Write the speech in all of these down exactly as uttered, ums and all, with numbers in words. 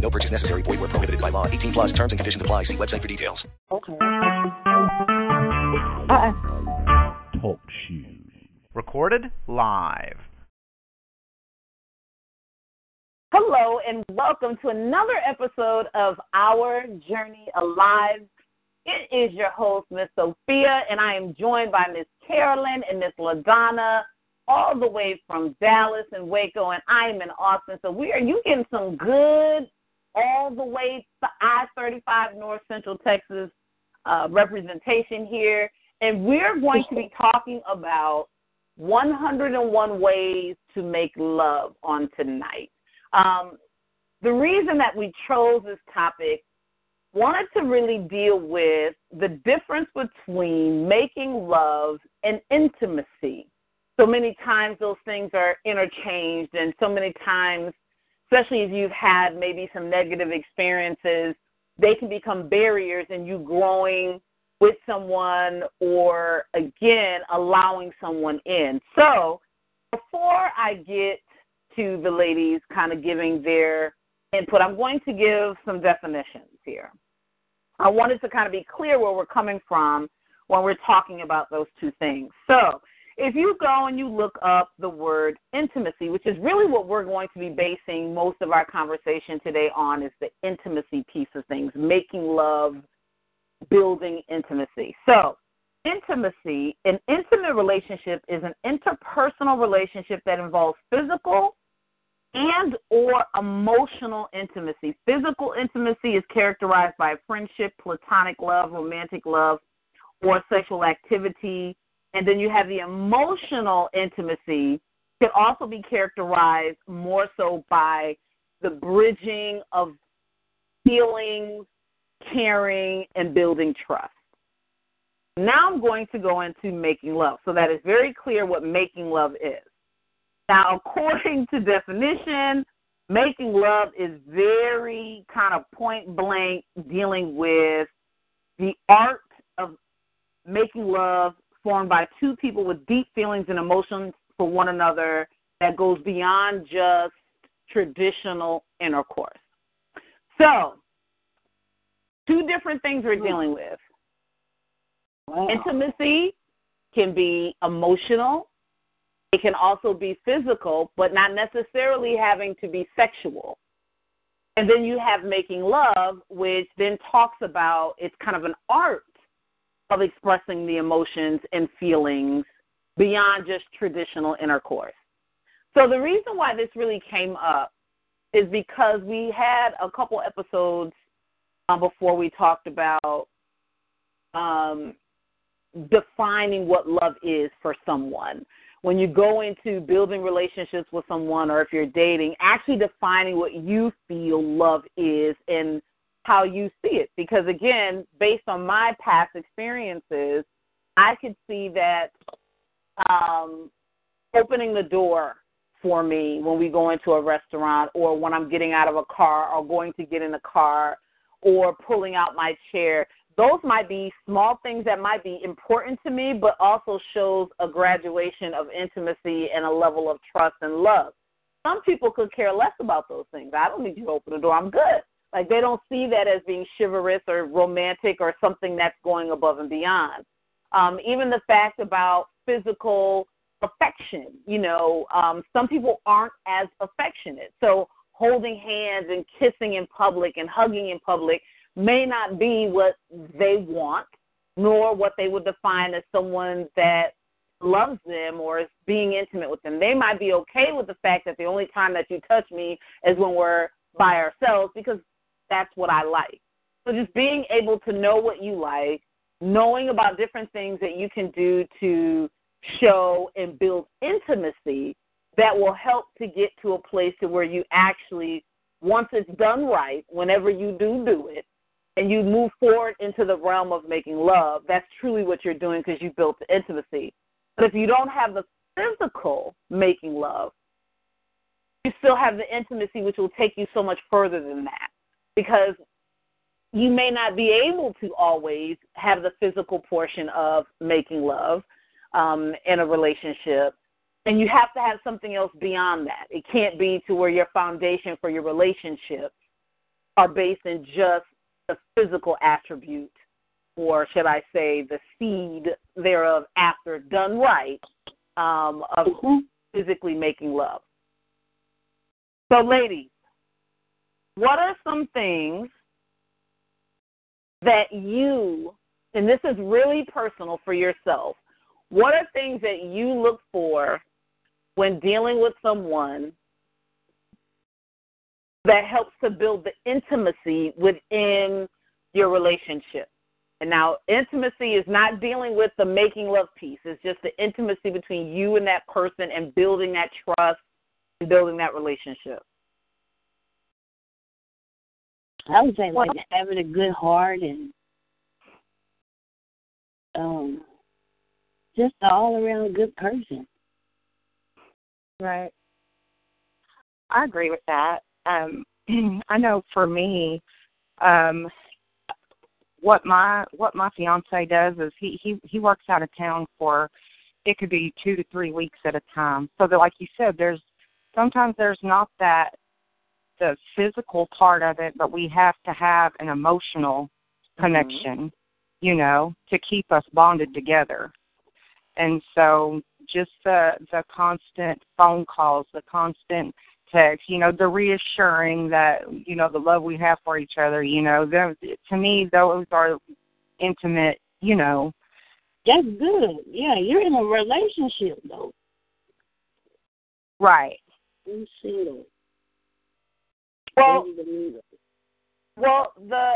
No purchase necessary. Void where prohibited by law. eighteen plus terms and conditions apply. See website for details. Okay. Uh-uh. Talk shoes. Recorded live. Hello and welcome to another episode of Our Journey Alive. It is your host, Miss Sophia, and I am joined by Miss Carolyn and Miss LaDonna, all the way from Dallas and Waco, and I am in Austin. So we are you getting some good all the way to I thirty-five North Central Texas uh, representation here. And we're going to be talking about one hundred one ways to make love on tonight. Um, the reason that we chose this topic, wanted to really deal with the difference between making love and intimacy. So many times those things are interchanged, and so many times, especially if you've had maybe some negative experiences, they can become barriers in you growing with someone or, again, allowing someone in. So before I get to the ladies kind of giving their input, I'm going to give some definitions here. I wanted to kind of be clear where we're coming from when we're talking about those two things. So if you go and you look up the word intimacy, which is really what we're going to be basing most of our conversation today on, is the intimacy piece of things, making love, building intimacy. So intimacy, an intimate relationship is an interpersonal relationship that involves physical and or emotional intimacy. Physical intimacy is characterized by friendship, platonic love, romantic love, or sexual activity. And then you have the emotional intimacy, can also be characterized more so by the bridging of feelings, caring, and building trust. Now I'm going to go into making love, so that is very clear what making love is. Now, according to definition, making love is very kind of point blank dealing with the art of making love formed by two people with deep feelings and emotions for one another that goes beyond just traditional intercourse. So, two different things we're dealing with. Wow. Intimacy can be emotional. It can also be physical, but not necessarily having to be sexual. And then you have making love, which then talks about it's kind of an art of expressing the emotions and feelings beyond just traditional intercourse. So the reason why this really came up is because we had a couple episodes um, before we talked about um, defining what love is for someone. When you go into building relationships with someone, or if you're dating, actually defining what you feel love is and how you see it. Because, again, based on my past experiences, I could see that um, opening the door for me when we go into a restaurant, or when I'm getting out of a car or going to get in a car, or pulling out my chair, those might be small things that might be important to me, but also shows a graduation of intimacy and a level of trust and love. Some people could care less about those things. I don't need you to open the door. I'm good. Like, they don't see that as being chivalrous or romantic or something that's going above and beyond. Um, even the fact about physical affection, you know, um, some people aren't as affectionate. So holding hands and kissing in public and hugging in public may not be what they want, nor what they would define as someone that loves them or is being intimate with them. They might be okay with the fact that the only time that you touch me is when we're by ourselves, because that's what I like. So just being able to know what you like, knowing about different things that you can do to show and build intimacy that will help to get to a place to where you actually, once it's done right, whenever you do do it, and you move forward into the realm of making love, that's truly what you're doing because you built the intimacy. But if you don't have the physical making love, you still have the intimacy, which will take you so much further than that, because you may not be able to always have the physical portion of making love um, in a relationship, and you have to have something else beyond that. It can't be to where your foundation for your relationship are based in just the physical attribute, or should I say the seed thereof after done right, um, of who's physically making love. So, ladies, what are some things that you, and this is really personal for yourself, what are things that you look for when dealing with someone that helps to build the intimacy within your relationship? And now, intimacy is not dealing with the making love piece. It's just the intimacy between you and that person and building that trust and building that relationship. I would say, like, having a good heart and um, just an all-around good person. Right. I agree with that. Um, I know for me, um, what my what my fiance does is he, he, he works out of town for, it could be two to three weeks at a time. So that, like you said, there's sometimes there's not that the physical part of it, but we have to have an emotional connection, mm-hmm. you know, to keep us bonded together. And so just the the constant phone calls, the constant text, you know, the reassuring that, you know, the love we have for each other, you know, those, to me, those are intimate, you know. That's good. Yeah, you're in a relationship, though. Right. I'm single. Well, well, the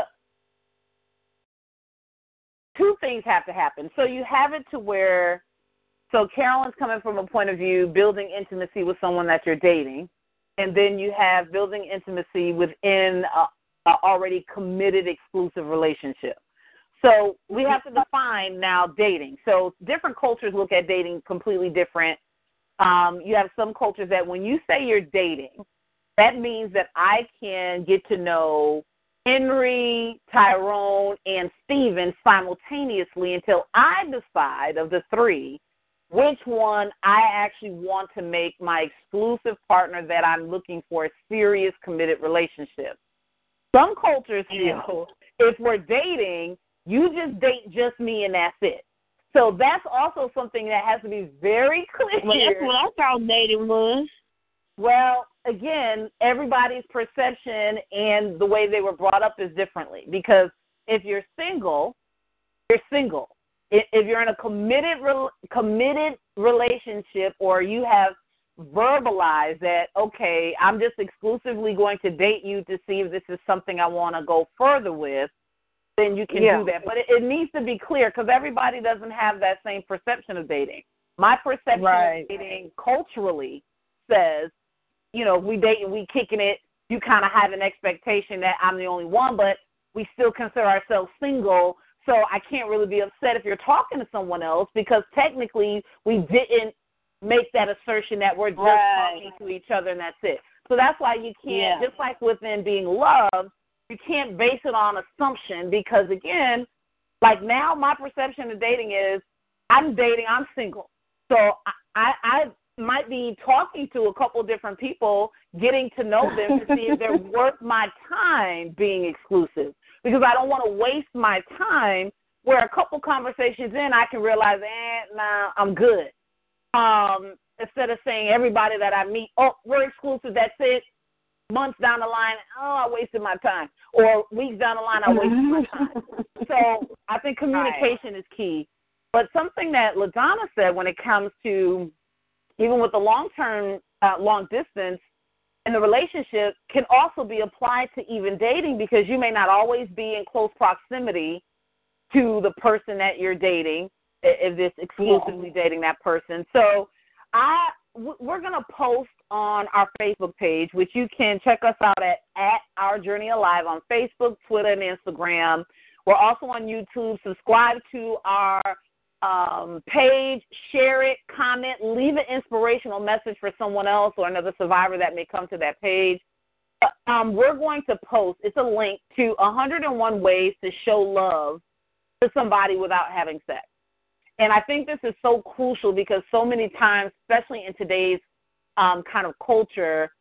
two things have to happen. So you have it to where, so Carolyn's coming from a point of view, building intimacy with someone that you're dating, and then you have building intimacy within an already committed exclusive relationship. So we have to define now dating. So different cultures look at dating completely different. Um, you have some cultures that when you say you're dating, that means that I can get to know Henry, Tyrone, and Steven simultaneously until I decide of the three which one I actually want to make my exclusive partner that I'm looking for a serious, committed relationship. Some cultures feel if we're dating, you just date just me and that's it. So that's also something that has to be very clear. Well, that's what I thought dating was. Well, again, everybody's perception and the way they were brought up is differently, because if you're single, you're single. If you're in a committed committed relationship, or you have verbalized that, okay, I'm just exclusively going to date you to see if this is something I want to go further with, then you can yeah. do that. But it, it needs to be clear, because everybody doesn't have that same perception of dating. My perception right. of dating culturally says, you know, we dating, we kicking it, you kind of have an expectation that I'm the only one, but we still consider ourselves single, so I can't really be upset if you're talking to someone else, because technically we didn't make that assertion that we're just right. talking to each other and that's it. So that's why you can't, yeah. just like within being loved, you can't base it on assumption, because, again, like now my perception of dating is I'm dating, I'm single. So I, I, I might be talking to a couple different people, getting to know them to see if they're worth my time being exclusive, because I don't want to waste my time where a couple conversations in I can realize, eh, nah, I'm good. Um, instead of saying everybody that I meet, oh, we're exclusive, that's it. Months down the line, oh, I wasted my time. Or weeks down the line, I wasted my time. So I think communication right. is key. But something that LaDonna said when it comes to even with the long-term, uh, long distance and the relationship can also be applied to even dating, because you may not always be in close proximity to the person that you're dating, if it's exclusively yeah. dating that person. So I, we're going to post on our Facebook page, which you can check us out at, at Our Journey Alive on Facebook, Twitter, and Instagram. We're also on YouTube. Subscribe to our um, page, share it, comment, leave an inspirational message for someone else or another survivor that may come to that page. Um, we're going to post, it's a link to one hundred one ways to show love to somebody without having sex. And I think this is so crucial because so many times, especially in today's um, kind of culture,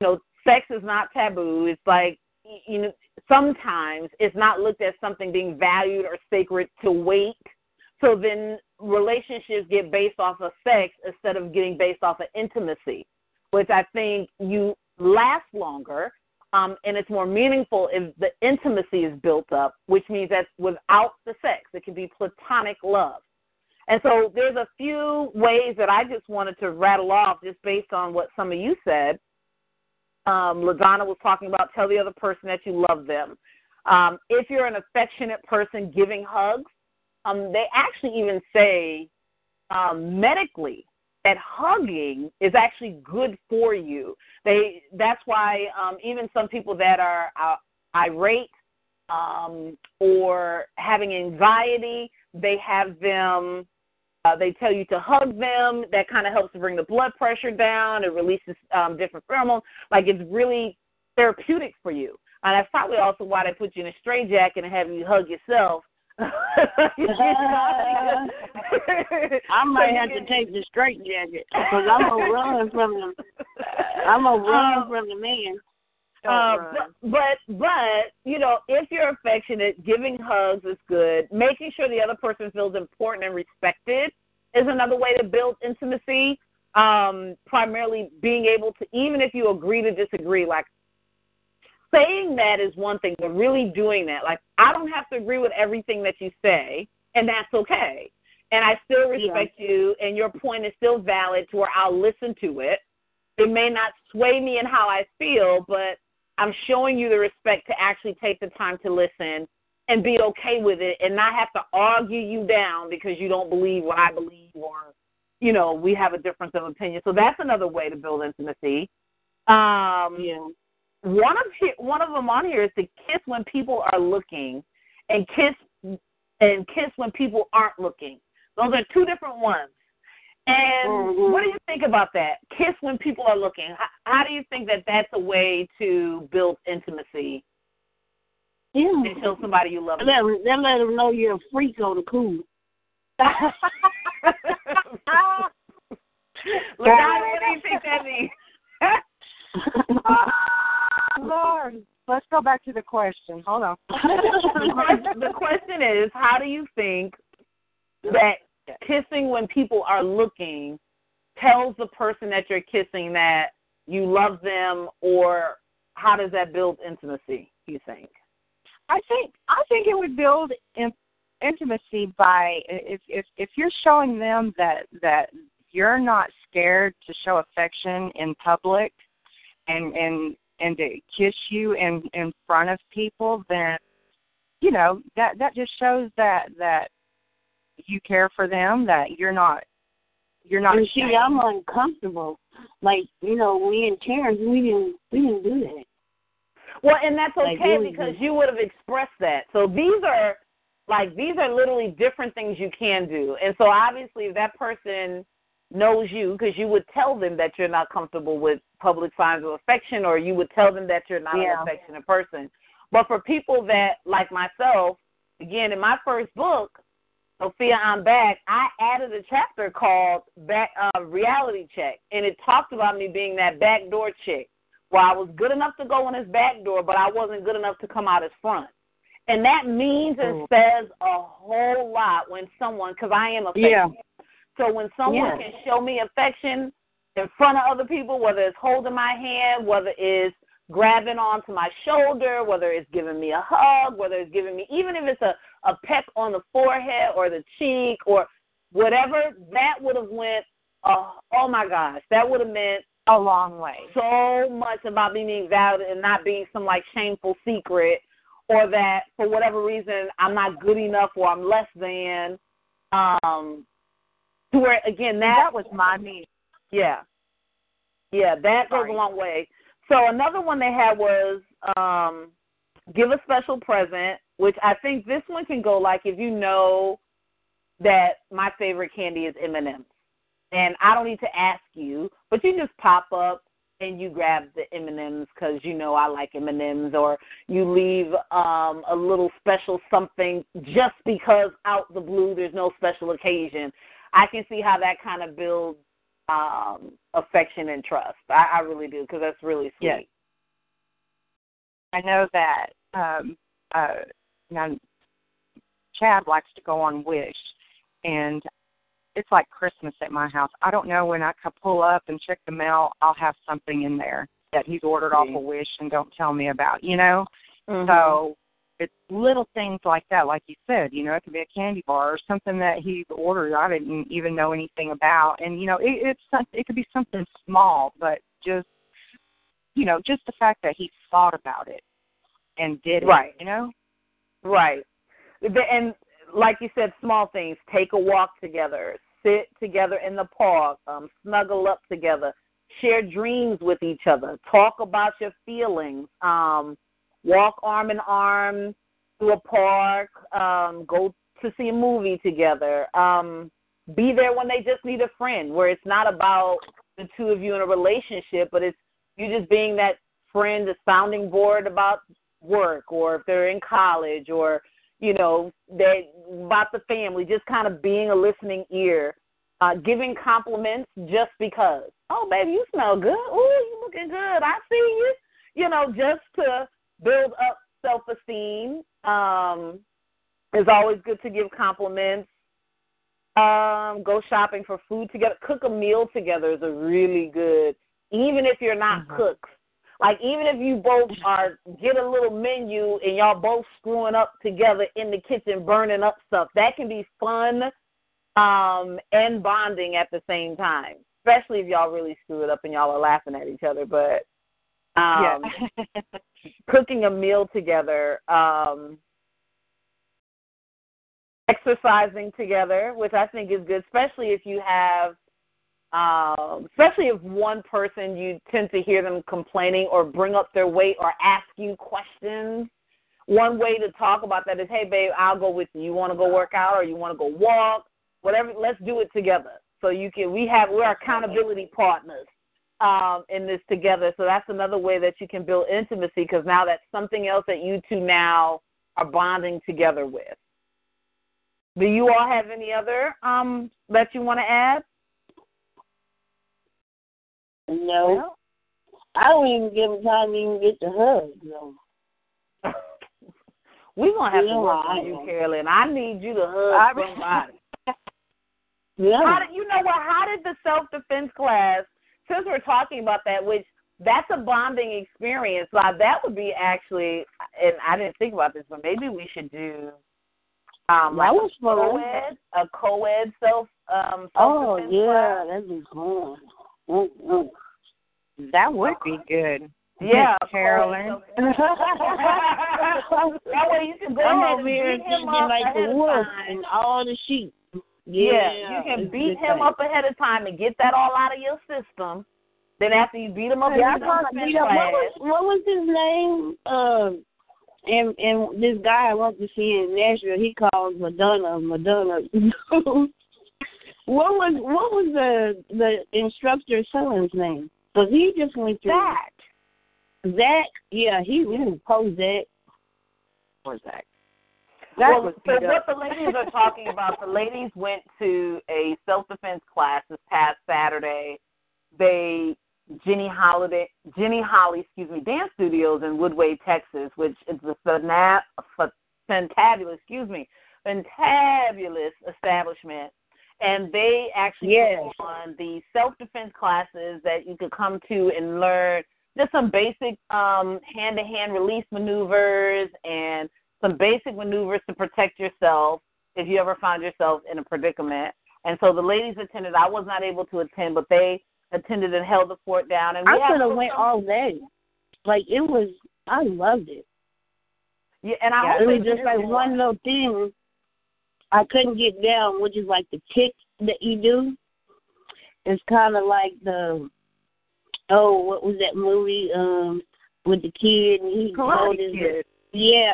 you know, sex is not taboo. It's like, you know, sometimes it's not looked at something being valued or sacred to wait. So then relationships get based off of sex instead of getting based off of intimacy, which I think you last longer um, and it's more meaningful if the intimacy is built up, which means that without the sex, it can be platonic love. And so there's a few ways that I just wanted to rattle off just based on what some of you said. Um, LaDonna was talking about tell the other person that you love them. Um, if you're an affectionate person, giving hugs, um, they actually even say um, medically that hugging is actually good for you. They That's why um, even some people that are uh, irate um, or having anxiety, they have them... Uh, they tell you to hug them. That kind of helps to bring the blood pressure down. It releases um, different pheromones. Like, it's really therapeutic for you. And that's probably also why they put you in a straitjacket and have you hug yourself. uh, I might have to take the straitjacket because I'm going to run from them. I'm going to run um, from the man. Uh, but, but, but, you know, if you're affectionate, giving hugs is good. Making sure the other person feels important and respected is another way to build intimacy. Um, primarily being able to, even if you agree to disagree, like saying that is one thing, but really doing that. Like, I don't have to agree with everything that you say, and that's okay. And I still respect yeah. you, and your point is still valid to where I'll listen to it. It may not sway me in how I feel, but I'm showing you the respect to actually take the time to listen and be okay with it and not have to argue you down because you don't believe what I believe or, you know, we have a difference of opinion. So that's another way to build intimacy. Um, yeah. One of one of them on here is to kiss when people are looking and kiss and kiss when people aren't looking. Those are two different ones. And what do you think about that? Kiss when people are looking. How, how do you think that that's a way to build intimacy? Yeah. And show somebody you love them. Let them, then let them know you're a freak on the cool. LaDonna, what do you think that means? uh, Lord, let's go back to the question. Hold on. the, question, the question is, how do you think that kissing when people are looking tells the person that you're kissing that you love them, or how does that build intimacy, you think? I think I think it would build in, intimacy by if, if if you're showing them that that you're not scared to show affection in public and and, and to kiss you in, in front of people, then, you know, that, that just shows that that you care for them, that you're not, you're not. And see, I'm uncomfortable. Like, you know, me and Terrence, we didn't, we didn't do that. Well, and that's okay like, because you would have expressed that. So these are, like, these are literally different things you can do. And so obviously, if that person knows you, because you would tell them that you're not comfortable with public signs of affection, or you would tell them that you're not yeah. an affectionate person. But for people that, like myself, again, in my first book, Sophia, I'm back. I added a chapter called back, uh, Reality Check, and it talked about me being that backdoor chick where I was good enough to go in his back door, but I wasn't good enough to come out his front. And that means and says a whole lot when someone, because I am affectionate. Yeah. So when someone yeah. can show me affection in front of other people, whether it's holding my hand, whether it's grabbing onto my shoulder, whether it's giving me a hug, whether it's giving me, even if it's a, a peck on the forehead or the cheek or whatever, that would have went, oh, oh my gosh, that would have meant a long way. So much about me being valued and not being some, like, shameful secret, or that for whatever reason I'm not good enough or I'm less than. Um, to where, again, that, that was my meaning. Yeah. Yeah, that Sorry. goes a long way. So another one they had was um, give a special present, which I think this one can go like if you know that my favorite candy is M and M's. And I don't need to ask you, but you just pop up and you grab the M and M's because you know I like M and M's, or you leave um, a little special something just because out the blue there's no special occasion. I can see how that kind of builds um, affection and trust. I, I really do, because that's really sweet. Yes. I know that um, uh, now Chad likes to go on Wish, and it's like Christmas at my house. I don't know when I pull up and check the mail, I'll have something in there that he's ordered off of Wish and don't tell me about, you know? Mm-hmm. So it's little things like that, like you said, you know, it could be a candy bar or something that he ordered I didn't even know anything about. And, you know, it, it's it could be something small, but just, you know, just the fact that he thought about it and did right. it, you know? Right. And like you said, small things, take a walk together, sit together in the park, um, snuggle up together, share dreams with each other, talk about your feelings, um, walk arm in arm to a park, um, go to see a movie together, um, be there when they just need a friend, where it's not about the two of you in a relationship, but it's you just being that friend, the sounding board about work, or if they're in college, or you know, they, about the family, just kind of being a listening ear, uh, giving compliments just because. Oh, baby, you smell good. Ooh, you looking good. I see you. You know, just to build up self-esteem. Um, it's always good to give compliments. Um, go shopping for food together. Cook a meal together is a really good, even if you're not mm-hmm. cooks. Like, even if you both are, get a little menu and y'all both screwing up together in the kitchen, burning up stuff, that can be fun um, and bonding at the same time, especially if y'all really screw it up and y'all are laughing at each other. But um, yeah. cooking a meal together, um, exercising together, which I think is good, especially if you have, Um, especially if one person, you tend to hear them complaining or bring up their weight or ask you questions. One way to talk about that is, hey, babe, I'll go with you. You want to go work out or you want to go walk, whatever. Let's do it together. So you can, we have, we're accountability partners um, in this together. So that's another way that you can build intimacy, because now that's something else that you two now are bonding together with. Do you all have any other um, that you want to add? No. Well, I don't even give a time to even get to hug. No. We're going to have you to work on you, Carolyn. I need you to hug somebody. Yeah. How did, you know what? How did the self-defense class, since we're talking about that, which that's a bonding experience, so that would be actually, and I didn't think about this, but maybe we should do um, like a co-ed, a co-ed self, um, self-defense oh, yeah, class. That'd be cool. Ooh, ooh. That would be good. Yeah, Carolyn. That way you can go I'm over here and beat him up like ahead the wolf and all the sheep. Yeah, yeah, you can beat him thing. up ahead of time and get that all out of your system. Then after you beat him up, yeah, you beat up. What, was, what was his name? Uh, and and this guy I went to see in Nashville, he calls LaDonna, LaDonna. What was what was the the instructor's son's name? Because he just went through Zach. Zach, yeah, he was poor Zach. Poor Zach. Well, was so what the ladies are talking about, the ladies went to a self-defense class this past Saturday. They Ginny Holliday, Ginny Holly, excuse me, Dance Studios in Woodway, Texas, which is a fantabulous, excuse me, fantabulous establishment. And they actually yes. put on the self-defense classes that you could come to and learn just some basic um, hand-to-hand release maneuvers and some basic maneuvers to protect yourself if you ever found yourself in a predicament. And so the ladies attended. I was not able to attend, but they attended and held the fort down. And we I could have went some- all day. Like, it was – I loved it. Yeah, and I yeah, hope it was just like one little thing. I couldn't get down, which is like the kick that you do. It's kind of like the oh, what was that movie um, with the kid? And he Karate Kid. Yeah,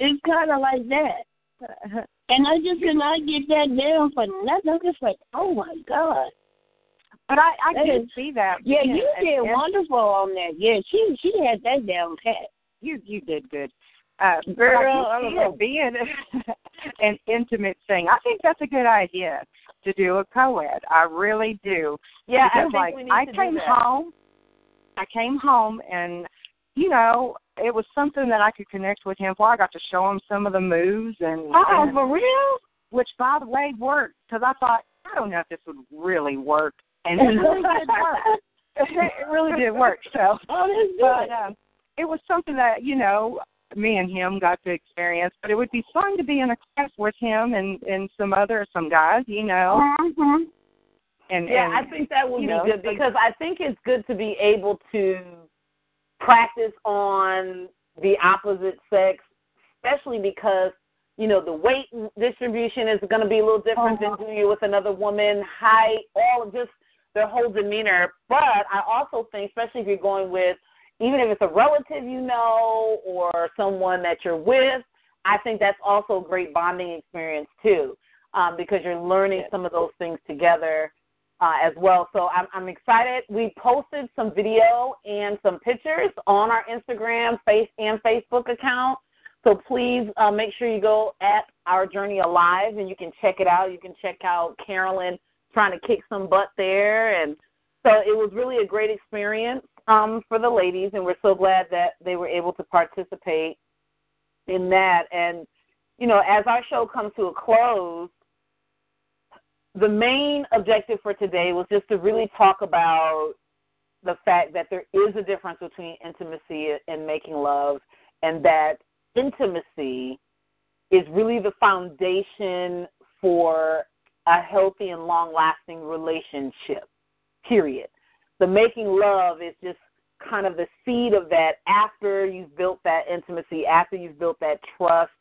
it's kind of like that. And I just could not get that down for nothing. I'm just like, oh, my God. But I, I can see that. Yeah, yeah, you did and, wonderful on that. Yeah, she she had that down pat. You you did good. Uh, Girl, I, I don't know. Being an intimate thing, I think that's a good idea to do a co-ed. I really do. Yeah, because, I think like, we need I to came do that. home. I came home, and you know, it was something that I could connect with him. Well, I got to show him some of the moves, and oh, and, for real? Which, by the way, worked because I thought I don't know if this would really work. And it really did work. It really did work. So, oh, but um, it was something that, you know, me and him got to experience. But it would be fun to be in a class with him and, and some other some guys, you know. Mm-hmm. And yeah, and, I think that would be know, good because I think it's good to be able to practice on the opposite sex, especially because, you know, the weight distribution is going to be a little different uh-huh. than doing it with another woman, height, all of this. Their whole demeanor, but I also think, especially if you're going with, even if it's a relative you know or someone that you're with, I think that's also a great bonding experience too, um, because you're learning some of those things together uh, as well. So I'm, I'm excited. We posted some video and some pictures on our Instagram, face and Facebook account. So please uh, make sure you go at Our Journey Alive and you can check it out. You can check out Carolyn trying to kick some butt there. And so it was really a great experience um, for the ladies, and we're so glad that they were able to participate in that. And, you know, as our show comes to a close, the main objective for today was just to really talk about the fact that there is a difference between intimacy and making love, and that intimacy is really the foundation for a healthy and long-lasting relationship, period. The making love is just kind of the seed of that after you've built that intimacy, after you've built that trust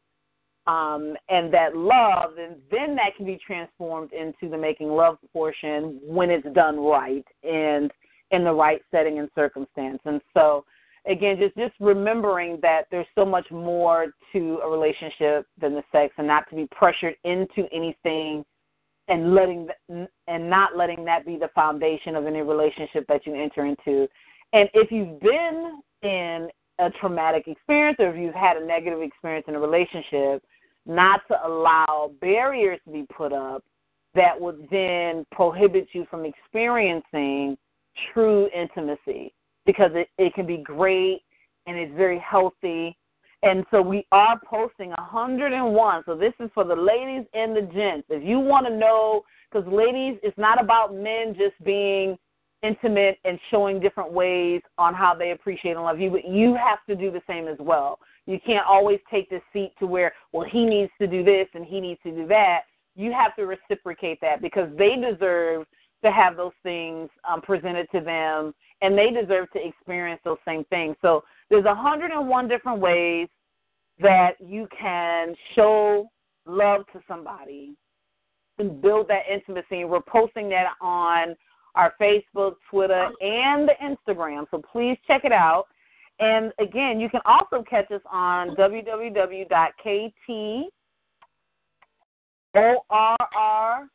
um, and that love, and then that can be transformed into the making love portion when it's done right and in the right setting and circumstance. And so, again, just, just remembering that there's so much more to a relationship than the sex, and not to be pressured into anything and letting the, and not letting that be the foundation of any relationship that you enter into. And if you've been in a traumatic experience or if you've had a negative experience in a relationship, not to allow barriers to be put up that would then prohibit you from experiencing true intimacy, because it, it can be great and it's very healthy. And so we are posting one hundred one. So this is for the ladies and the gents. If you want to know, because ladies, it's not about men just being intimate and showing different ways on how they appreciate and love you, but you have to do the same as well. You can't always take this seat to where, well, he needs to do this and he needs to do that. You have to reciprocate that, because they deserve to have those things um, presented to them, and they deserve to experience those same things. So there's one hundred one different ways that you can show love to somebody and build that intimacy. We're posting that on our Facebook, Twitter, and the Instagram. So please check it out. And, again, you can also catch us on w w w dot k t o r r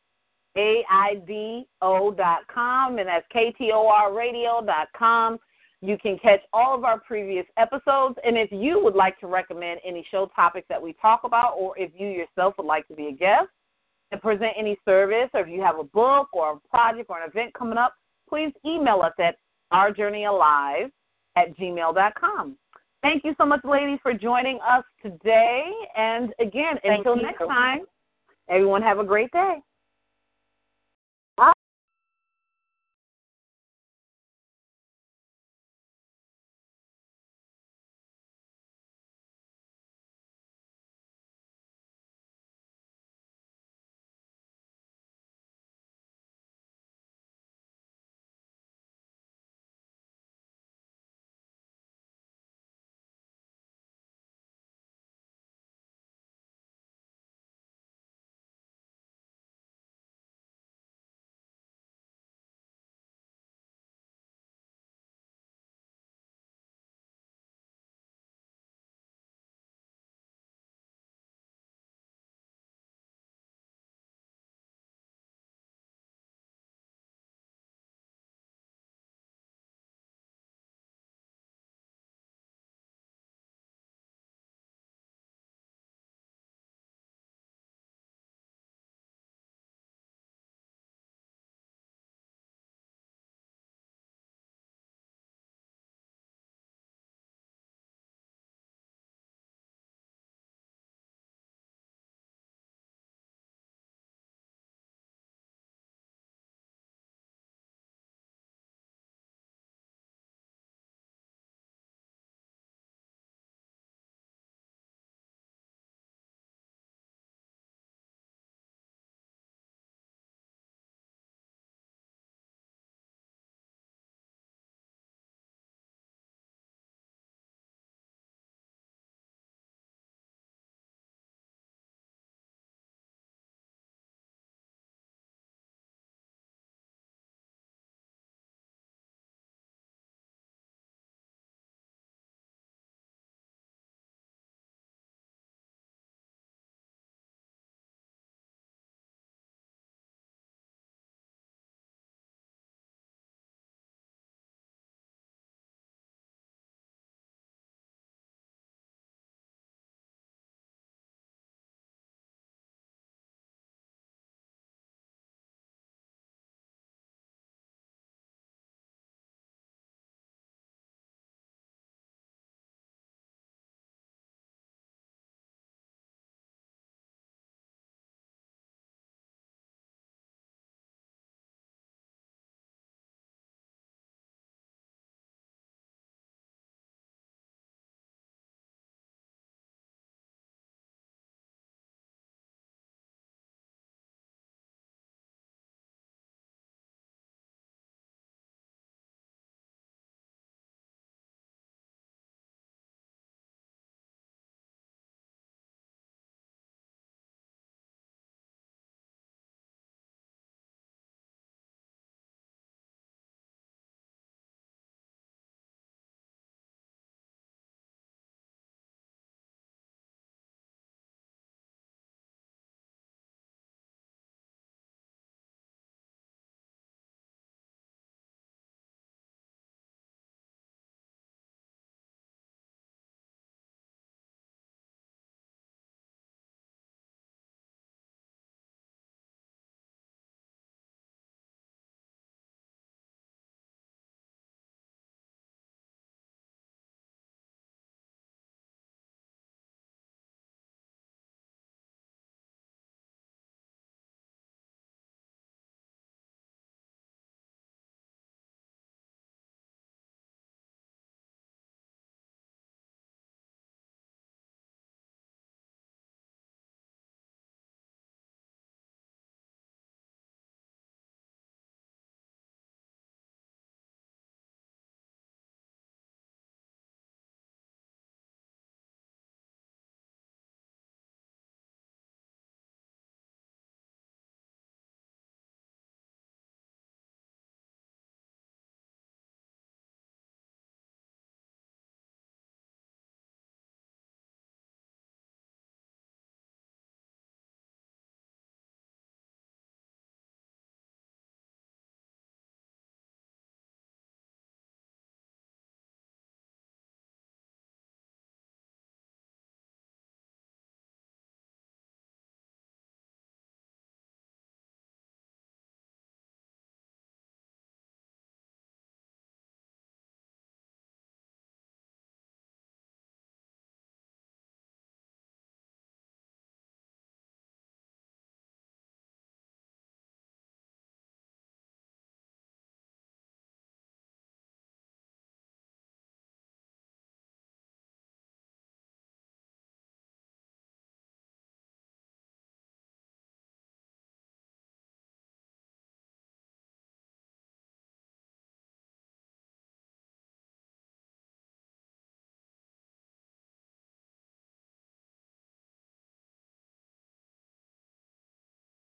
a i d o dot com, and that's k t o r radio dot com. You can catch all of our previous episodes, and if you would like to recommend any show topics that we talk about, or if you yourself would like to be a guest and present any service, or if you have a book or a project or an event coming up, please email us at our journey alive at gmail dot com. Thank you so much, ladies, for joining us today. And, again, Thank until you. next time, everyone have a great day.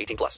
eighteen plus.